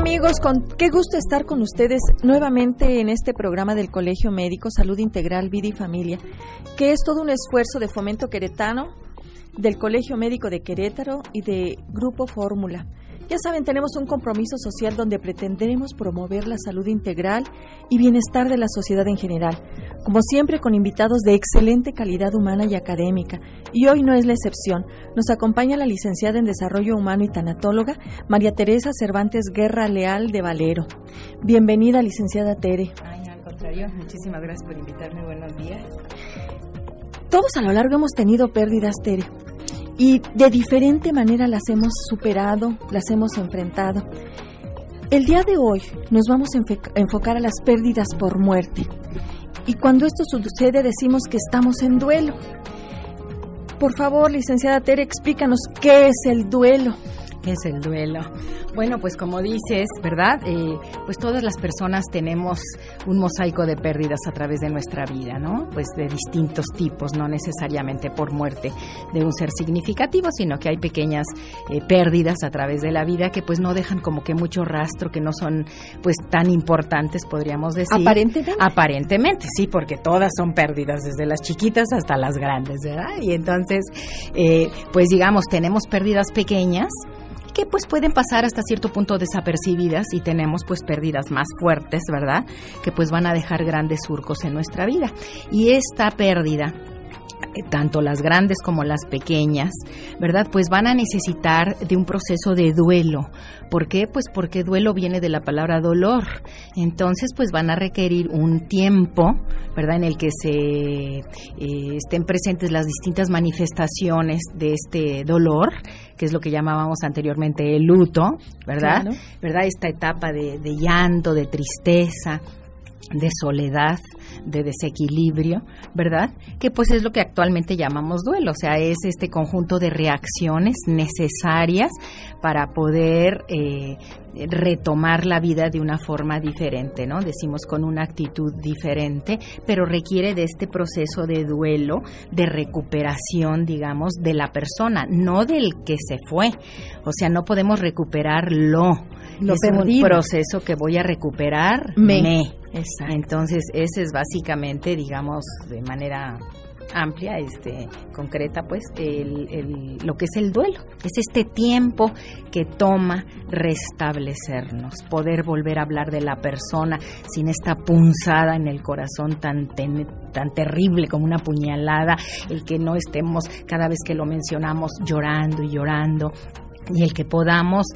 Hola amigos, qué gusto estar con ustedes nuevamente en este programa del Colegio Médico Salud Integral, Vida y Familia, que es todo un esfuerzo de Fomento Queretano, del Colegio Médico de Querétaro y de Grupo Fórmula. Ya saben, tenemos un compromiso social donde pretenderemos promover la salud integral y bienestar de la sociedad en general, como siempre con invitados de excelente calidad humana y académica. Y hoy no es la excepción. Nos acompaña la licenciada en Desarrollo Humano y Tanatóloga, María Teresa Cervantes Guerra Leal de Valero. Bienvenida, licenciada Tere. Ay, al contrario, muchísimas gracias por invitarme. Buenos días. Todos a lo largo hemos tenido pérdidas, Tere. Y de diferente manera las hemos superado, las hemos enfrentado. El día de hoy nos vamos a enfocar a las pérdidas por muerte. Y cuando esto sucede decimos que estamos en duelo. Por favor, licenciada Tere, explícanos qué es el duelo. ¿Qué es el duelo? Bueno, pues como dices, ¿verdad? Pues todas las personas tenemos un mosaico de pérdidas a través de nuestra vida, ¿no? Pues de distintos tipos, no necesariamente por muerte de un ser significativo, sino que hay pequeñas pérdidas a través de la vida que pues no dejan como que mucho rastro, que no son pues tan importantes, podríamos decir. Aparentemente, sí, porque todas son pérdidas, desde las chiquitas hasta las grandes, ¿verdad? Y entonces, pues digamos, tenemos pérdidas pequeñas, que pues pueden pasar hasta cierto punto desapercibidas, y tenemos pues pérdidas más fuertes, ¿verdad?, que pues van a dejar grandes surcos en nuestra vida. Y esta pérdida, tanto las grandes como las pequeñas, ¿verdad?, pues van a necesitar de un proceso de duelo. ¿Por qué? Pues porque duelo viene de la palabra dolor. Entonces, pues van a requerir un tiempo, ¿verdad?, en el que se estén presentes las distintas manifestaciones de este dolor, que es lo que llamábamos anteriormente el luto, ¿verdad? Claro. ¿Verdad? Esta etapa de llanto, de tristeza, de soledad, de desequilibrio, ¿verdad? Que pues es lo que actualmente llamamos duelo, o sea, es este conjunto de reacciones necesarias para poder retomar la vida de una forma diferente, ¿no? Decimos con una actitud diferente, pero requiere de este proceso de duelo, de recuperación, digamos, de la persona, no del que se fue. O sea, no podemos recuperarlo. Es perdido. Un proceso que voy a recuperar. Exacto. Entonces, ese es básicamente, digamos, de manera amplia, concreta, pues, lo que es el duelo. Es este tiempo que toma restablecernos, poder volver a hablar de la persona sin esta punzada en el corazón tan terrible como una puñalada, el que no estemos cada vez que lo mencionamos llorando y llorando, y el que podamos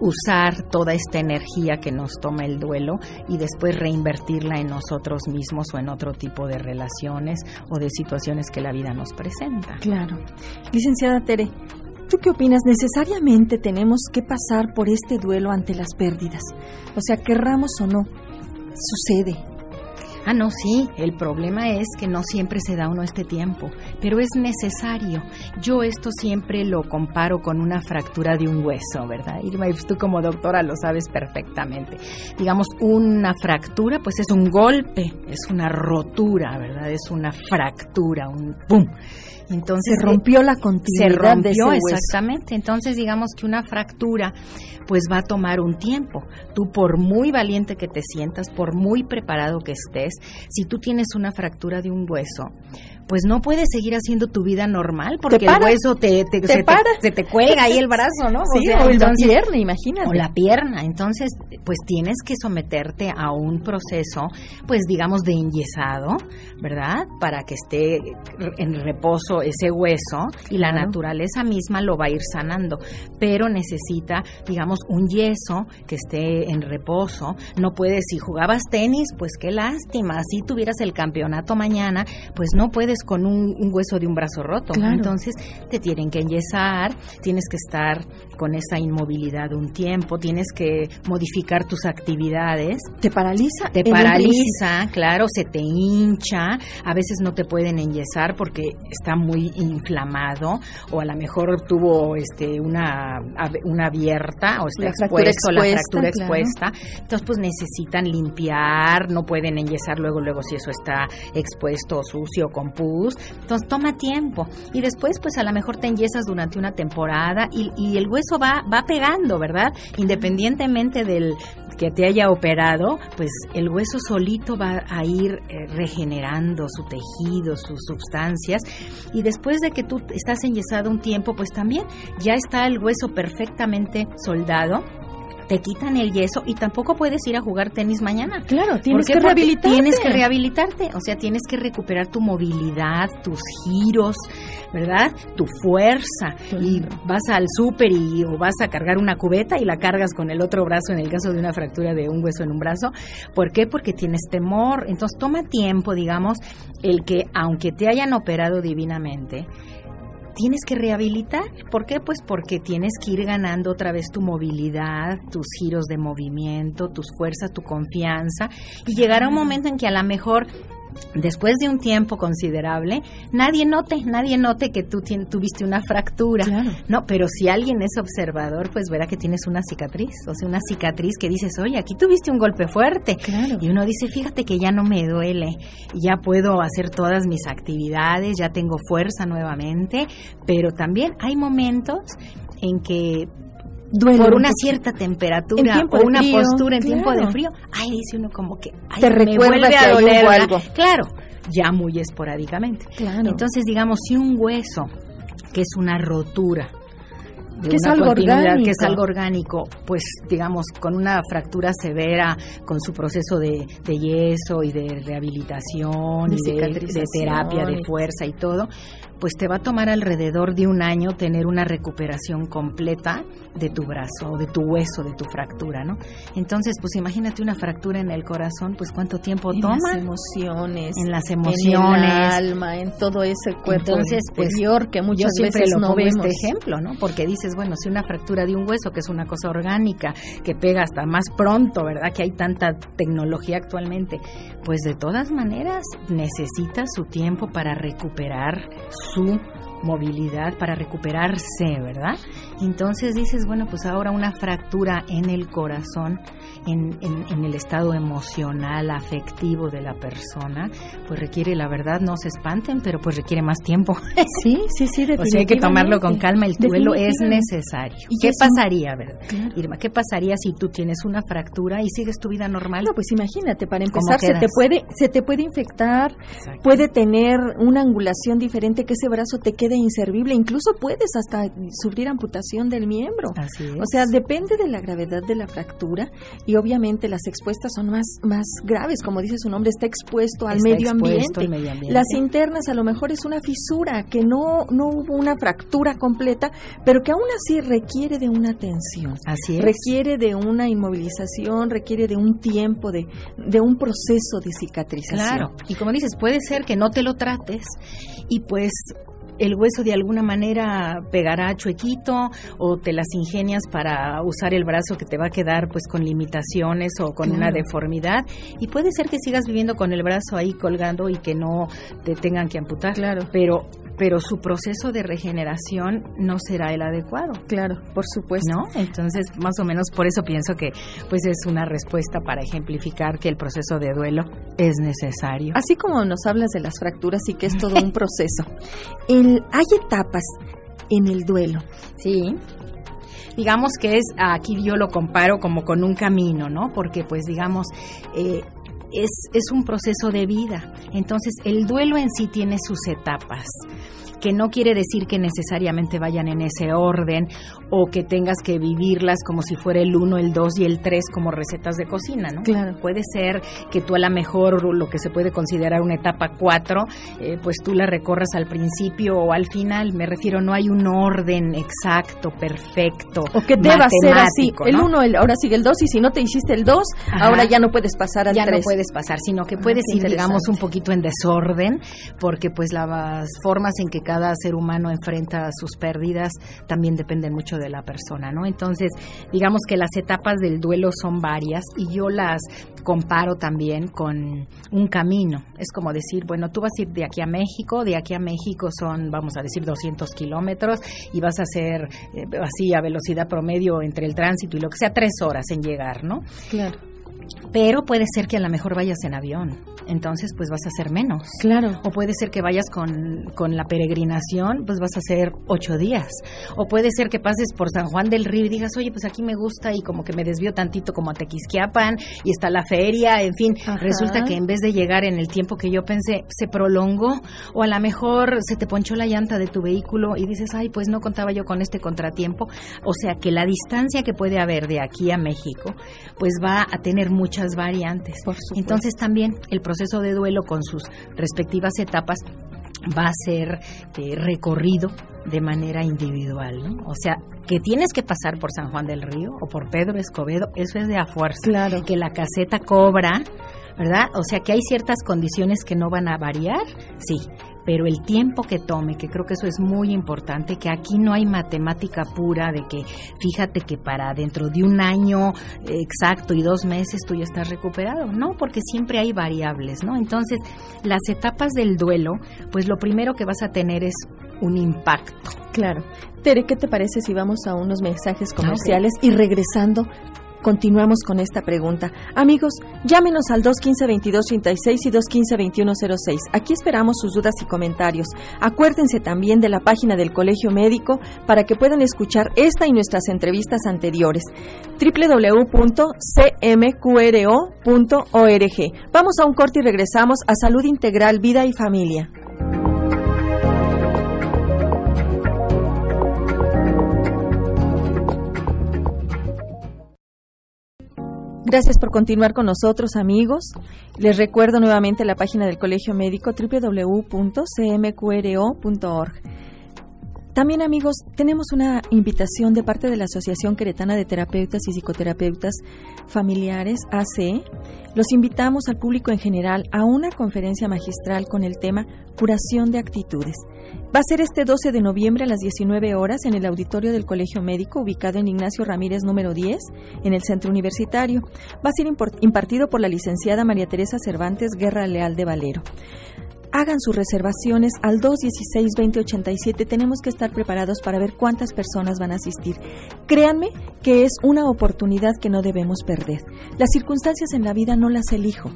usar toda esta energía que nos toma el duelo y después reinvertirla en nosotros mismos o en otro tipo de relaciones o de situaciones que la vida nos presenta. Claro. Licenciada Tere, ¿tú qué opinas? ¿Necesariamente tenemos que pasar por este duelo ante las pérdidas? O sea, querramos o no, sucede. Ah, no, sí, el problema es que no siempre se da uno este tiempo, pero es necesario. Yo esto siempre lo comparo con una fractura de un hueso, ¿verdad? Irma, tú como doctora lo sabes perfectamente. Digamos, una fractura, pues es un golpe, es una rotura, ¿verdad? Es una fractura, un ¡pum! Entonces se rompió la continuidad de ese hueso. Exactamente. Entonces, digamos que una fractura pues va a tomar un tiempo. Tú, por muy valiente que te sientas, por muy preparado que estés, si tú tienes una fractura de un hueso, pues no puedes seguir haciendo tu vida normal porque el hueso se te cuelga ahí el brazo, ¿no? Sí, o sea, entonces, la pierna, imagínate. O la pierna. Entonces, pues tienes que someterte a un proceso, pues digamos, de enyesado, ¿verdad? Para que esté en reposo ese hueso y la naturaleza misma lo va a ir sanando. Pero necesita, digamos, un yeso que esté en reposo. No puedes, si jugabas tenis, pues qué lástima. Si tuvieras el campeonato mañana, pues no puedes con un hueso de un brazo roto. Claro. Entonces te tienen que enyesar, tienes que estar con esa inmovilidad un tiempo, tienes que modificar tus actividades. Te paraliza, claro, se te hincha, a veces no te pueden enyesar porque está muy inflamado o a lo mejor tuvo una abierta o está la fractura expuesta. Claro. Entonces pues necesitan limpiar, no pueden enyesar luego si eso está expuesto o sucio o compuesto. pus, entonces toma tiempo. Y después, pues a lo mejor te enyesas durante una temporada y el hueso va pegando, ¿verdad? Independientemente del que te haya operado, pues el hueso solito va a ir regenerando su tejido, sus sustancias, y después de que tú estás enyesado un tiempo, pues también ya está el hueso perfectamente soldado. Te quitan el yeso y tampoco puedes ir a jugar tenis mañana. Claro, tienes que rehabilitarte. Tienes que rehabilitarte, o sea, tienes que recuperar tu movilidad, tus giros, ¿verdad? Tu fuerza. Claro. Y vas al súper o vas a cargar una cubeta y la cargas con el otro brazo en el caso de una fractura de un hueso en un brazo. ¿Por qué? Porque tienes temor. Entonces toma tiempo, digamos, el que aunque te hayan operado divinamente, tienes que rehabilitar. ¿Por qué? Pues porque tienes que ir ganando otra vez tu movilidad, tus giros de movimiento, tus fuerzas, tu confianza, y llegará un momento en que a lo mejor después de un tiempo considerable, nadie note que tú tuviste una fractura. Claro. No, pero si alguien es observador, pues verá que tienes una cicatriz, o sea, una cicatriz que dices, oye, aquí tuviste un golpe fuerte. Claro. Y uno dice, fíjate que ya no me duele, ya puedo hacer todas mis actividades, ya tengo fuerza nuevamente, pero también hay momentos en que duele por una cierta temperatura o una postura en tiempo de frío, ay, dice uno como que te recuerda que hay algo. Claro, ya muy esporádicamente. Claro. Entonces, digamos, si un hueso, que es una rotura, que es algo orgánico, pues digamos con una fractura severa, con su proceso de yeso y de rehabilitación, de cicatrización, de terapia, de fuerza y todo, pues te va a tomar alrededor de un año tener una recuperación completa de tu brazo o de tu hueso, de tu fractura, ¿no? Entonces, pues imagínate una fractura en el corazón, pues cuánto tiempo toma. En las emociones, en el alma, en todo ese cuerpo. Entonces, pues que muchas veces no vemos. Yo siempre lo pongo este ejemplo, ¿no? Porque dices, bueno, si una fractura de un hueso, que es una cosa orgánica, que pega hasta más pronto, ¿verdad? Que hay tanta tecnología actualmente, pues de todas maneras necesita su tiempo para recuperar su movilidad, para recuperarse, ¿verdad? Entonces dices, bueno, pues ahora una fractura en el corazón, en el estado emocional, afectivo de la persona, pues requiere, la verdad, no se espanten, pero pues requiere más tiempo. Sí, definitivamente. O sea, hay que tomarlo con calma, el duelo es necesario. ¿Y qué pasaría, verdad? Claro. Irma, ¿qué pasaría si tú tienes una fractura y sigues tu vida normal? No, pues imagínate, para empezar, se te puede infectar, exacto, puede tener una angulación diferente, que ese brazo te quede inservible, incluso puedes hasta sufrir amputación del miembro. Así es. O sea, depende de la gravedad de la fractura, y obviamente las expuestas son más graves, como dice su nombre, está expuesto al medio ambiente. Las internas a lo mejor es una fisura, que no hubo una fractura completa, pero que aún así requiere de una atención. Así es. Requiere de una inmovilización, requiere de un tiempo, de un proceso de cicatrización. Claro, y como dices, puede ser que no te lo trates y pues el hueso de alguna manera pegará chuequito, o te las ingenias para usar el brazo que te va a quedar pues con limitaciones o con una deformidad, y puede ser que sigas viviendo con el brazo ahí colgando y que no te tengan que amputar. Claro. Pero su proceso de regeneración no será el adecuado. Claro, por supuesto. ¿No? Entonces, más o menos por eso pienso que pues es una respuesta para ejemplificar que el proceso de duelo es necesario. Así como nos hablas de las fracturas y que es todo un proceso, hay etapas en el duelo. Sí. Digamos que es, aquí yo lo comparo como con un camino, ¿no? Porque pues digamos, es un proceso de vida. Entonces, el duelo en sí tiene sus etapas, que no quiere decir que necesariamente vayan en ese orden o que tengas que vivirlas como si fuera el 1, el 2 y el 3 como recetas de cocina, ¿no? Claro. Puede ser que tú a lo mejor lo que se puede considerar una etapa 4, pues tú la recorras al principio o al final. Me refiero, no hay un orden exacto, perfecto, o que deba ser así, ¿no? El 1, ahora sigue el 2, y si no te hiciste el 2, ahora ya no puedes pasar al 3. Ya no puedes pasar, sino que puedes ir, digamos, un poquito en desorden, porque pues las formas en que cada ser humano enfrenta sus pérdidas también dependen mucho de la persona, ¿no? Entonces, digamos que las etapas del duelo son varias, y yo las comparo también con un camino. Es como decir, bueno, tú vas a ir de aquí a México son, vamos a decir, 200 kilómetros, y vas a hacer así a velocidad promedio entre el tránsito y lo que sea, 3 horas en llegar, ¿no? Claro. Pero puede ser que a lo mejor vayas en avión, entonces pues vas a hacer menos. Claro. O puede ser que vayas con la peregrinación, pues vas a hacer 8 días. O puede ser que pases por San Juan del Río y digas, oye, pues aquí me gusta y como que me desvío tantito como a Tequisquiapan y está la feria, en fin. Ajá. Resulta que en vez de llegar en el tiempo que yo pensé, se prolongó. O a lo mejor se te ponchó la llanta de tu vehículo y dices, ay, pues no contaba yo con este contratiempo. O sea que la distancia que puede haber de aquí a México, pues va a tener muchas variantes. Entonces también el proceso de duelo con sus respectivas etapas va a ser recorrido de manera individual, ¿no? O sea, que tienes que pasar por San Juan del Río o por Pedro Escobedo, eso es de a fuerza. Claro. Que la caseta cobra, ¿verdad? O sea, que hay ciertas condiciones que no van a variar, sí, pero el tiempo que tome, que creo que eso es muy importante, que aquí no hay matemática pura de que, fíjate que para dentro de 1 año exacto y 2 meses tú ya estás recuperado, no, porque siempre hay variables, ¿no? Entonces, las etapas del duelo, pues lo primero que vas a tener es un impacto. Claro. Tere, ¿qué te parece si vamos a unos mensajes comerciales y regresando continuamos con esta pregunta? Amigos, llámenos al 215-2236 y 215-2106. Aquí esperamos sus dudas y comentarios. Acuérdense también de la página del Colegio Médico para que puedan escuchar esta y nuestras entrevistas anteriores. www.cmqro.org. Vamos a un corte y regresamos a Salud Integral, Vida y Familia. Gracias por continuar con nosotros, amigos. Les recuerdo nuevamente la página del Colegio Médico, www.cmqro.org. También, amigos, tenemos una invitación de parte de la Asociación Queretana de Terapeutas y Psicoterapeutas Familiares, ACE. Los invitamos al público en general a una conferencia magistral con el tema Curación de Actitudes. Va a ser este 12 de noviembre a las 19 horas en el auditorio del Colegio Médico, ubicado en Ignacio Ramírez número 10, en el Centro Universitario. Va a ser impartido por la licenciada María Teresa Cervantes Guerra Leal de Valero. Hagan sus reservaciones al 216-2087. Tenemos que estar preparados para ver cuántas personas van a asistir. Créanme que es una oportunidad que no debemos perder. Las circunstancias en la vida no las elijo.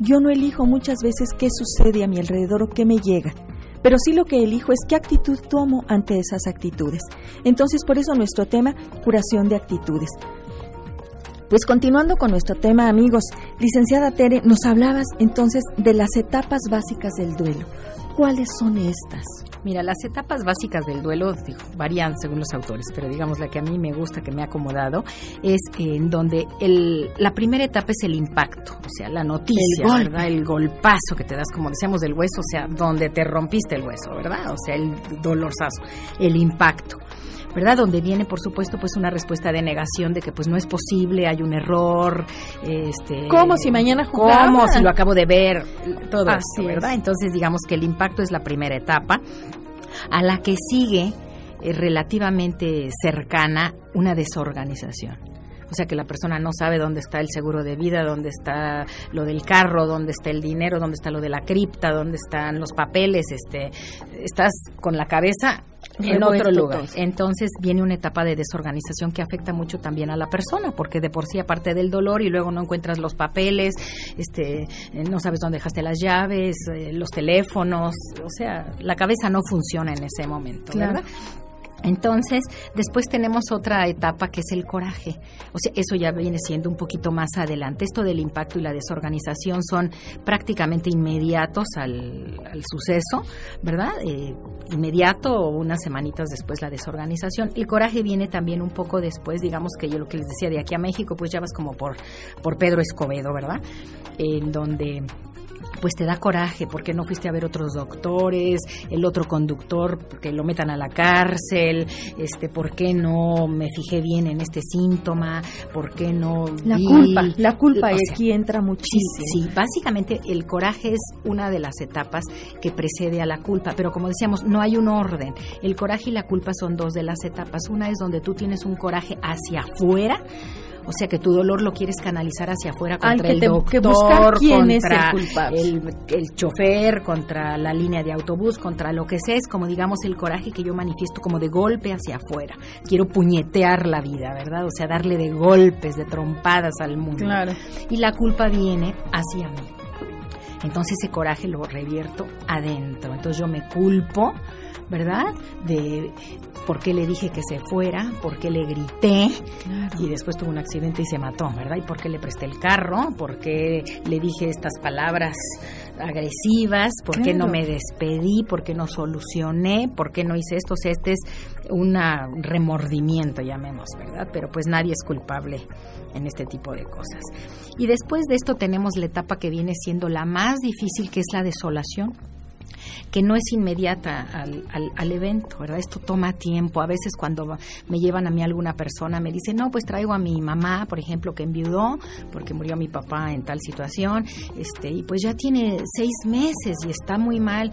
Yo no elijo muchas veces qué sucede a mi alrededor o qué me llega. Pero sí lo que elijo es qué actitud tomo ante esas actitudes. Entonces, por eso nuestro tema, curación de actitudes. Pues continuando con nuestro tema, amigos, licenciada Tere, nos hablabas entonces de las etapas básicas del duelo. ¿Cuáles son estas? Mira, las etapas básicas del duelo, digo, varían según los autores, pero digamos la que a mí me gusta, que me ha acomodado, es en donde la primera etapa es el impacto, o sea, la noticia, ¿verdad? El golpazo que te das, como decíamos, del hueso, o sea, donde te rompiste el hueso, ¿verdad? O sea, el dolorzazo, el impacto, ¿verdad? Donde viene, por supuesto, pues una respuesta de negación de que pues no es posible, hay un error, ¿cómo si mañana jugaba? ¿Cómo si lo acabo de ver? Todo así, ¿verdad? Entonces, digamos que el impacto es la primera etapa, a la que sigue relativamente cercana una desorganización. O sea, que la persona no sabe dónde está el seguro de vida, dónde está lo del carro, dónde está el dinero, dónde está lo de la cripta, dónde están los papeles, estás con la cabeza en otro lugar. Entonces viene una etapa de desorganización que afecta mucho también a la persona, porque de por sí aparte del dolor y luego no encuentras los papeles, no sabes dónde dejaste las llaves, los teléfonos, o sea, la cabeza no funciona en ese momento, claro, ¿verdad? Entonces, después tenemos otra etapa que es el coraje. O sea, eso ya viene siendo un poquito más adelante. Esto del impacto y la desorganización son prácticamente inmediatos al suceso, ¿verdad? Inmediato o unas semanitas después la desorganización. El coraje viene también un poco después, digamos que yo lo que les decía, de aquí a México, pues ya vas como por Pedro Escobedo, ¿verdad? En donde pues te da coraje porque no fuiste a ver otros doctores, el otro conductor porque lo metan a la cárcel, ¿por qué no me fijé bien en este síntoma? ¿Por qué no vi? La culpa aquí entra muchísimo. Sí, básicamente el coraje es una de las etapas que precede a la culpa, pero como decíamos, no hay un orden. El coraje y la culpa son dos de las etapas. Una es donde tú tienes un coraje hacia afuera, O sea que tu dolor lo quieres canalizar hacia afuera contra el doctor, contra el chofer, contra la línea de autobús, contra lo que sea. Es como, digamos, el coraje que yo manifiesto como de golpe hacia afuera. Quiero puñetear la vida, ¿verdad? O sea, darle de golpes, de trompadas al mundo. Claro. Y la culpa viene hacia mí. Entonces ese coraje lo revierto adentro. Entonces yo me culpo, ¿verdad? De por qué le dije que se fuera, por qué le grité, claro, y después tuvo un accidente y se mató, ¿verdad? Y por qué le presté el carro, por qué le dije estas palabras agresivas, por qué no me despedí, por qué no solucioné, por qué no hice esto. O sea, este es un remordimiento, llamemos, ¿verdad? Pero pues nadie es culpable en este tipo de cosas. Y después de esto tenemos la etapa que viene siendo la más difícil, que es la desolación, que no es inmediata al evento, ¿verdad? Esto toma tiempo. A veces cuando me llevan a mí alguna persona me dicen, no, pues traigo a mi mamá, por ejemplo, que enviudó porque murió mi papá en tal situación, y pues ya tiene 6 meses y está muy mal.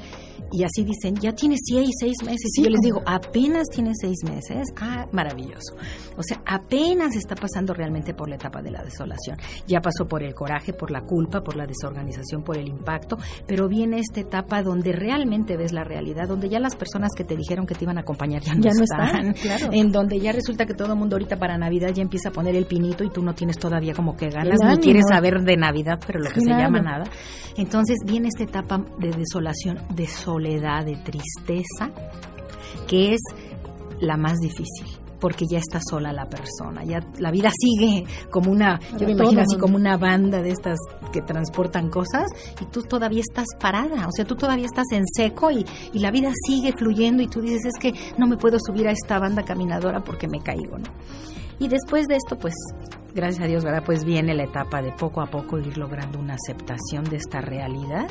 Y así dicen, ya tiene 6 meses. Sí, y yo les digo, apenas tiene 6 meses. Ah, maravilloso. O sea, apenas está pasando realmente por la etapa de la desolación. Ya pasó por el coraje, por la culpa, por la desorganización, por el impacto, pero viene esta etapa donde realmente ves la realidad, donde ya las personas que te dijeron que te iban a acompañar ya no están. Claro. En donde ya resulta que todo el mundo ahorita para Navidad ya empieza a poner el pinito y tú no tienes todavía como que ganas, ni quieres saber de Navidad, pero lo que se llama nada. Entonces viene esta etapa de desolación, de soledad, de tristeza, que es la más difícil, porque ya está sola la persona, ya la vida sigue como una, yo me imagino así como una banda de estas que transportan cosas, y tú todavía estás parada, o sea, tú todavía estás en seco y la vida sigue fluyendo y tú dices, es que no me puedo subir a esta banda caminadora porque me caigo, ¿no? Y después de esto, pues, gracias a Dios, ¿verdad? Pues viene la etapa de poco a poco ir logrando una aceptación de esta realidad,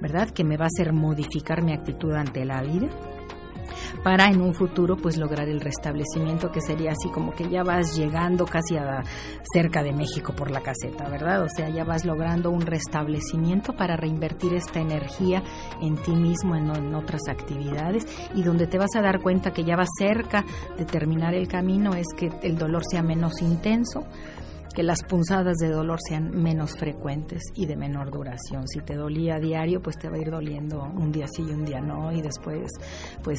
¿verdad? Que me va a hacer modificar mi actitud ante la vida, para en un futuro pues lograr el restablecimiento, que sería así como que ya vas llegando casi a cerca de México por la caseta, ¿verdad? O sea, ya vas logrando un restablecimiento para reinvertir esta energía en ti mismo, en otras actividades, y donde te vas a dar cuenta que ya vas cerca de terminar el camino es que el dolor sea menos intenso, que las punzadas de dolor sean menos frecuentes y de menor duración. Si te dolía a diario, pues te va a ir doliendo un día sí y un día no, y después pues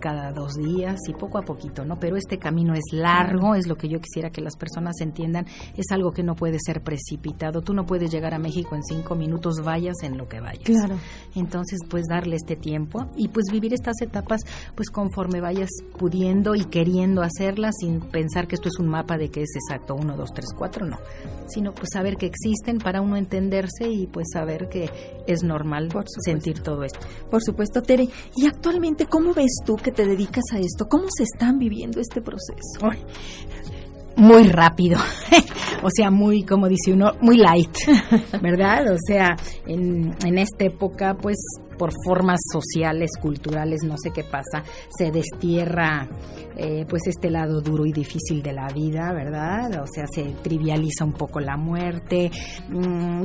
cada 2 días y poco a poquito, ¿no? Pero este camino es largo, es lo que yo quisiera que las personas entiendan, es algo que no puede ser precipitado, tú no puedes llegar a México en 5 minutos, vayas en lo que vayas. Claro. Entonces, pues darle este tiempo y pues vivir estas etapas pues conforme vayas pudiendo y queriendo hacerlas, sin pensar que esto es un mapa de que es exacto 1, 2, 3, 4, no, sino pues saber que existen para uno entenderse y pues saber que es normal sentir todo esto. Por supuesto, Tere. Y actualmente, ¿cómo ves tú que te dedicas a esto? ¿Cómo se están viviendo este proceso? Ay, muy rápido, o sea, muy, como dice uno, muy light, ¿verdad? O sea, en esta época, pues, por formas sociales, culturales, no sé qué pasa, se destierra pues este lado duro y difícil de la vida, ¿verdad? O sea, se trivializa un poco la muerte,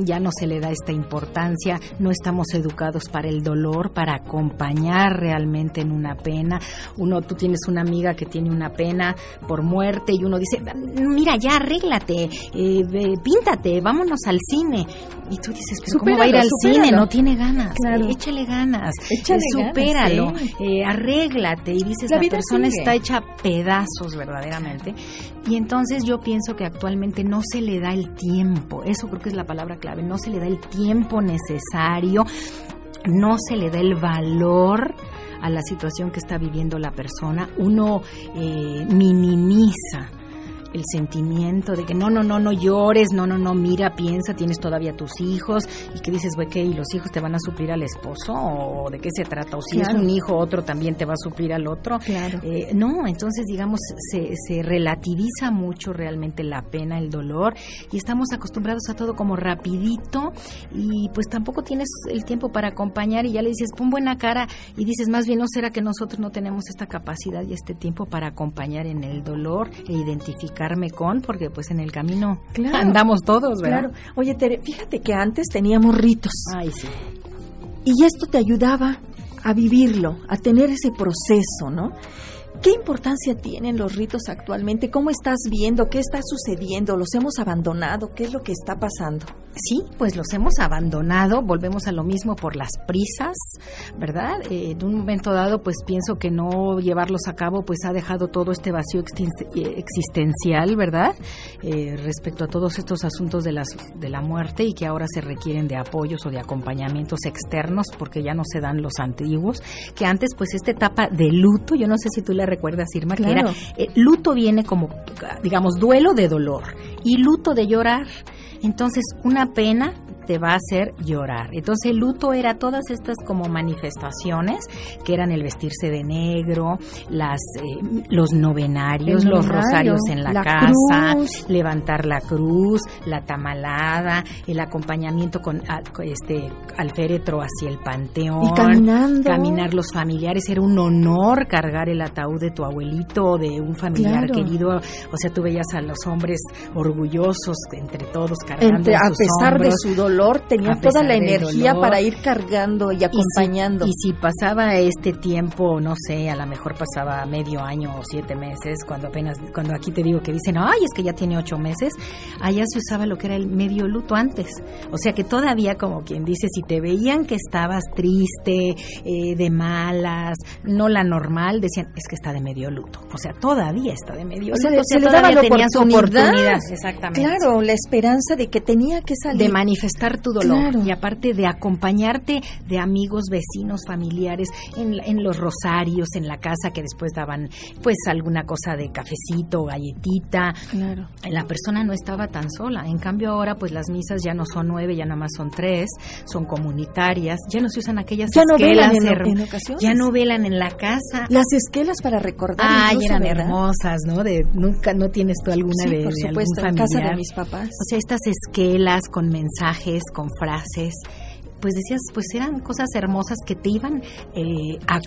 ya no se le da esta importancia, no estamos educados para el dolor, para acompañar realmente en una pena. Tú tienes una amiga que tiene una pena por muerte y uno dice, mira, ya arréglate, píntate, vámonos al cine. Y tú dices, pues ¿cómo va a ir al cine? No tiene ganas, claro. Échale ganas, supéralo, sí. Arréglate, y dices, la persona está hecha a pedazos verdaderamente. Y entonces yo pienso que actualmente no se le da el tiempo, eso creo que es la palabra clave, no se le da el tiempo necesario, no se le da el valor a la situación que está viviendo la persona. Uno minimiza el sentimiento de que no llores, no, mira, piensa, tienes todavía tus hijos, y que dices, güey, ¿qué? ¿Y los hijos te van a suplir al esposo? ¿O de qué se trata? O si claro. es un hijo, otro también te va a suplir al otro. Claro. No, entonces, digamos, se relativiza mucho realmente la pena, el dolor, y estamos acostumbrados a todo como rapidito, y pues tampoco tienes el tiempo para acompañar, y ya le dices, pon buena cara, y dices, más bien, ¿no será que nosotros no tenemos esta capacidad y este tiempo para acompañar en el dolor e identificar porque pues en el camino claro, andamos todos, ¿verdad? Claro. Oye, Tere, fíjate que antes teníamos ritos. Ay, sí. Y esto te ayudaba a vivirlo, a tener ese proceso, ¿no? ¿Qué importancia tienen los ritos actualmente? ¿Cómo estás viendo? ¿Qué está sucediendo? ¿Los hemos abandonado? ¿Qué es lo que está pasando? Sí, pues los hemos abandonado, volvemos a lo mismo por las prisas, ¿verdad? En un momento dado, pues pienso que no llevarlos a cabo, pues ha dejado todo este vacío existencial, ¿verdad? Respecto a todos estos asuntos de la muerte y que ahora se requieren de apoyos o de acompañamientos externos porque ya no se dan los antiguos, que antes, pues esta etapa de luto, yo no sé si tú la recuerdas, Irma, claro. Que era, luto viene como, digamos, duelo de dolor y luto de llorar. Entonces, una pena te va a hacer llorar. Entonces, el luto era todas estas como manifestaciones que eran el vestirse de negro, los novenarios, los rosarios en la casa, cruz. Levantar la cruz, la tamalada, el acompañamiento con al féretro hacia el panteón. Y caminar los familiares. Era un honor cargar el ataúd de tu abuelito o de un familiar querido. O sea, tú veías a los hombres orgullosos entre todos cargando a pesar hombros, de su dolor, tenía toda la energía para ir cargando y acompañando. Y si pasaba este tiempo, no sé, a lo mejor pasaba medio año o 7 meses, cuando aquí te digo que dicen, ay, es que ya tiene 8 meses, allá se usaba lo que era el medio luto antes. O sea que todavía, como quien dice, si te veían que estabas triste, de malas, no la normal, decían, es que está de medio luto. O sea, todavía está de medio luto. O sea, se todavía tenían su oportunidad. Exactamente. Claro, la esperanza de que tenía que salir. De manifestar tu dolor, claro. Y aparte de acompañarte de amigos, vecinos, familiares en los rosarios, en la casa, que después daban pues alguna cosa de cafecito, galletita, claro. La persona no estaba tan sola. En cambio ahora pues las misas ya no son 9, ya nada más son 3, son comunitarias, ya no se usan aquellas esquelas, ya no velan en la casa. Las esquelas para recordar. Ay, eran hermosas, ¿no? De nunca no tienes tú alguna, sí, de, por supuesto, de algún familiar. En casa de mis papás. O sea, estas esquelas con mensajes, con frases, pues decías, pues eran cosas hermosas que te iban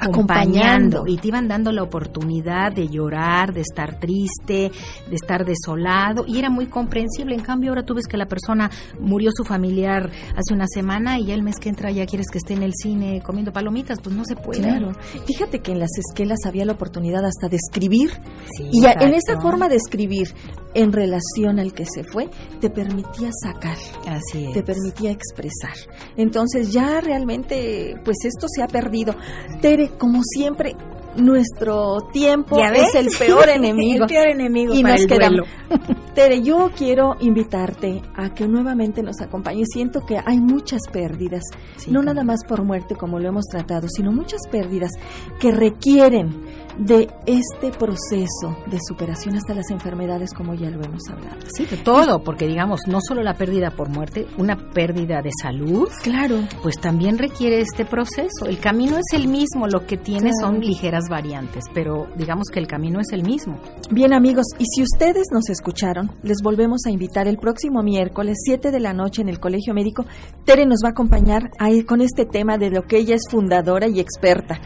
acompañando y te iban dando la oportunidad de llorar, de estar triste, de estar desolado, y era muy comprensible. En cambio ahora tú ves que la persona murió su familiar hace una semana y ya el mes que entra ya quieres que esté en el cine comiendo palomitas, pues no se puede. Claro. Fíjate que en las esquelas había la oportunidad hasta de escribir, sí, y exacto. En esa forma de escribir en relación al que se fue, te permitía sacar, así es. Te permitía expresar. Entonces ya realmente pues esto se ha perdido. Tere, como siempre, nuestro tiempo es el peor enemigo. El peor enemigo y para nos el quedamos. Duelo. Tere, yo quiero invitarte a que nuevamente nos acompañes. Siento que hay muchas pérdidas, sí, no nada más por muerte como lo hemos tratado, sino muchas pérdidas que requieren de este proceso de superación, hasta las enfermedades, como ya lo hemos hablado. Sí, de todo, porque digamos, no solo la pérdida por muerte, una pérdida de salud. Claro. Pues también requiere este proceso. El camino es el mismo, lo que tiene son ligeras variantes, pero digamos que el camino es el mismo. Bien, amigos, y si ustedes nos escucharon, les volvemos a invitar el próximo miércoles, 7 de la noche en el Colegio Médico. Tere nos va a acompañar a ir con este tema de lo que ella es fundadora y experta.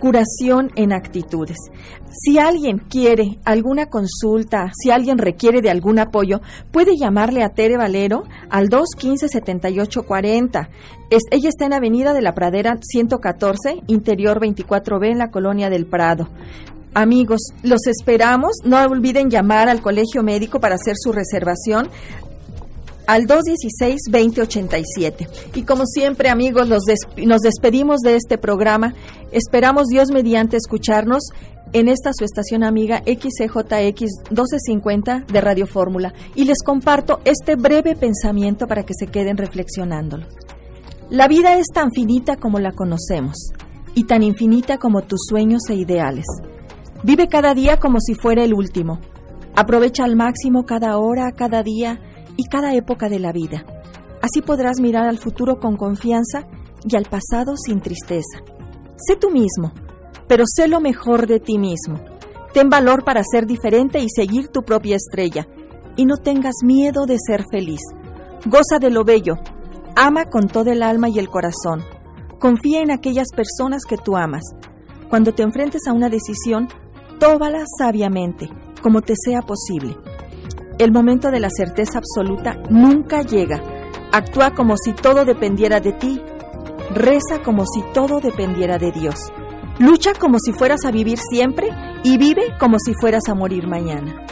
Curación en actitudes. Si alguien quiere alguna consulta, si alguien requiere de algún apoyo, puede llamarle a Tere Valero al 215-7840. Ella está en Avenida de la Pradera 114, Interior 24B, en la Colonia del Prado. Amigos, los esperamos. No olviden llamar al Colegio Médico para hacer su reservación al 216-2087. Y como siempre, amigos, nos despedimos de este programa. Esperamos, Dios mediante, escucharnos en esta su estación amiga XCJX 1250 de Radio Fórmula. Y les comparto este breve pensamiento para que se queden reflexionándolo. La vida es tan finita como la conocemos y tan infinita como tus sueños e ideales. Vive cada día como si fuera el último. Aprovecha al máximo cada hora, cada día y cada época de la vida. Así podrás mirar al futuro con confianza y al pasado sin tristeza. Sé tú mismo, pero sé lo mejor de ti mismo. Ten valor para ser diferente y seguir tu propia estrella. Y no tengas miedo de ser feliz. Goza de lo bello. Ama con todo el alma y el corazón. Confía en aquellas personas que tú amas. Cuando te enfrentes a una decisión, tómala sabiamente, como te sea posible. El momento de la certeza absoluta nunca llega. Actúa como si todo dependiera de ti. Reza como si todo dependiera de Dios. Lucha como si fueras a vivir siempre y vive como si fueras a morir mañana.